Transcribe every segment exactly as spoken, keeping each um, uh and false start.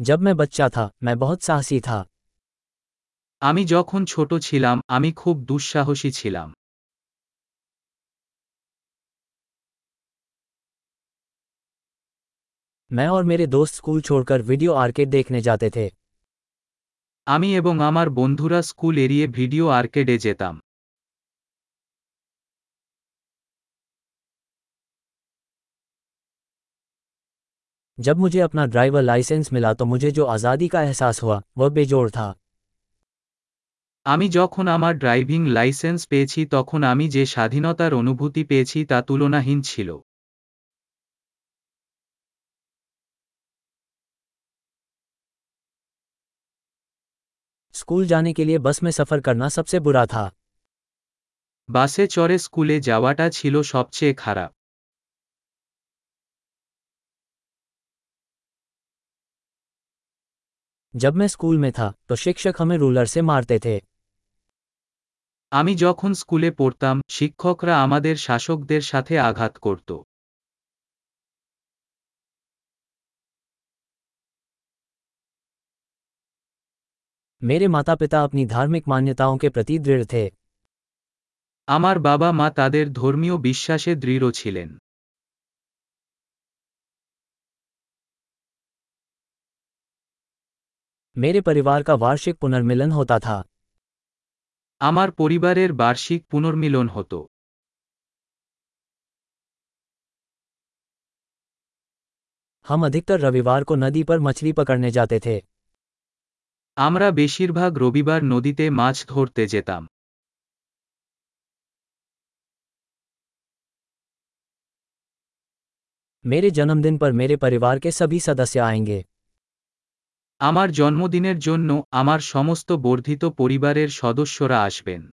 जब मैं बच्चा था मैं बहुत साहसी था। आमी जखन छोटो छिलाम आमी खूब दुस्साहसी छिलाम। मैं और मेरे दोस्त स्कूल छोड़कर वीडियो आर्केड देखने जाते थे। आमी एबं आमार बंधुरा स्कूल एड़िए वीडियो आर्केडे जेताम। जब मुझे अपना ड्राइवर लाइसेंस मिला तो मुझे जो आज़ादी का एहसास हुआ वह बेजोड़ था। आमी जखन आमार ड्राइविंग लाइसेंस पेयेछि तखन आमी जे स्वाधीनतार अनुभूति पेयेछि ता तुलनाहीन छिलो। स्कूल जाने के लिए बस में सफर करना सबसे बुरा था। बसे चढ़े स्कूले जावाटा छिलो सबचेये खराब। जब मैं स्कूल में था तो शिक्षक हमें रूलर से मारते थे। आमी जखन स्कूले पढ़ताम शिक्षकरा आमादेर शासकदेर साथे आघात करतो। मेरे माता पिता अपनी धार्मिक मान्यताओं के प्रति दृढ़ थे। आमार बाबा मा तादेर धर्मीय विश्वासे दृढ़ छिलेन। मेरे परिवार का वार्षिक पुनर्मिलन होता था। आमार परिवारेर वार्षिक पुनर्मिलन होतो। हम अधिकतर रविवार को नदी पर मछली पकड़ने जाते थे। आमरा बेशिरभाग रविवार नदीते माछ धरते जेताम। मेरे जन्मदिन पर मेरे परिवार के सभी सदस्य आएंगे। आमार जन्मदिनेर जोन्नो आमार समस्त वर्धित परिवारेर सदस्यरा आसबेन।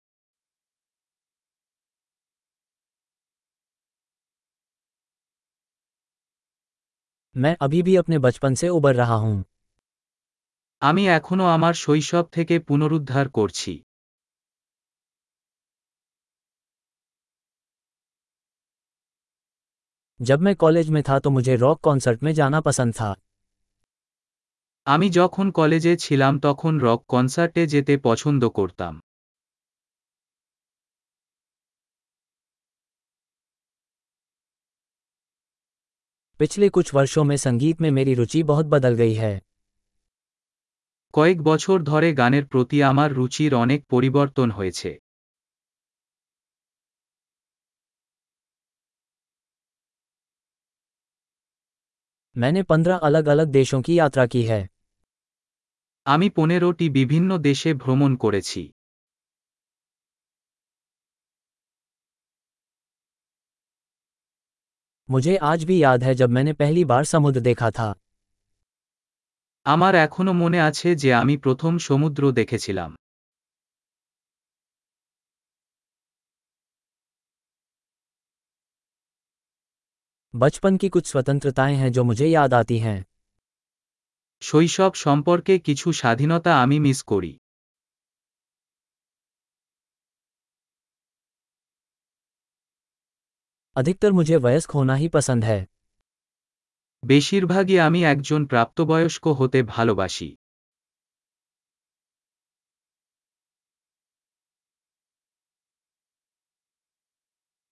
मैं अभी भी अपने बचपन से उबर रहा हूँ। आमी एखोनो आमार शैशब थेके पुनरुद्धार करछि। जब मैं कॉलेज में था तो मुझे रॉक कॉन्सर्ट में जाना पसंद था। आमी जखन कॉलेजे छिलाम तखन रॉक कॉन्सर्टे जेते पछंद करताम। पिछले कुछ वर्षों में संगीत में मेरी रुचि बहुत बदल गई है। कयेक बछर धरे गानेर प्रति आमार रुचिर अनेक परिवर्तन होयेछे। मैंने पंद्रह अलग अलग देशों की यात्रा की है। आमी पंद्रहटी विभिन्न देशे भ्रमण करेछि। मुझे आज भी याद है जब मैंने पहली बार समुद्र देखा था। आमार एखोनो मने आछे जे आमी प्रथम समुद्र देखेछिलाम। बचपन की कुछ स्वतंत्रताएं हैं जो मुझे याद आती हैं। शैशब सम्पर्के किछु स्वाधीनता आमी मिस करी। अधिकतर मुझे वयस्क होना ही पसंद है। बेशिरभागई आमी एकजन प्राप्तबयस्क होते भालोबाशी।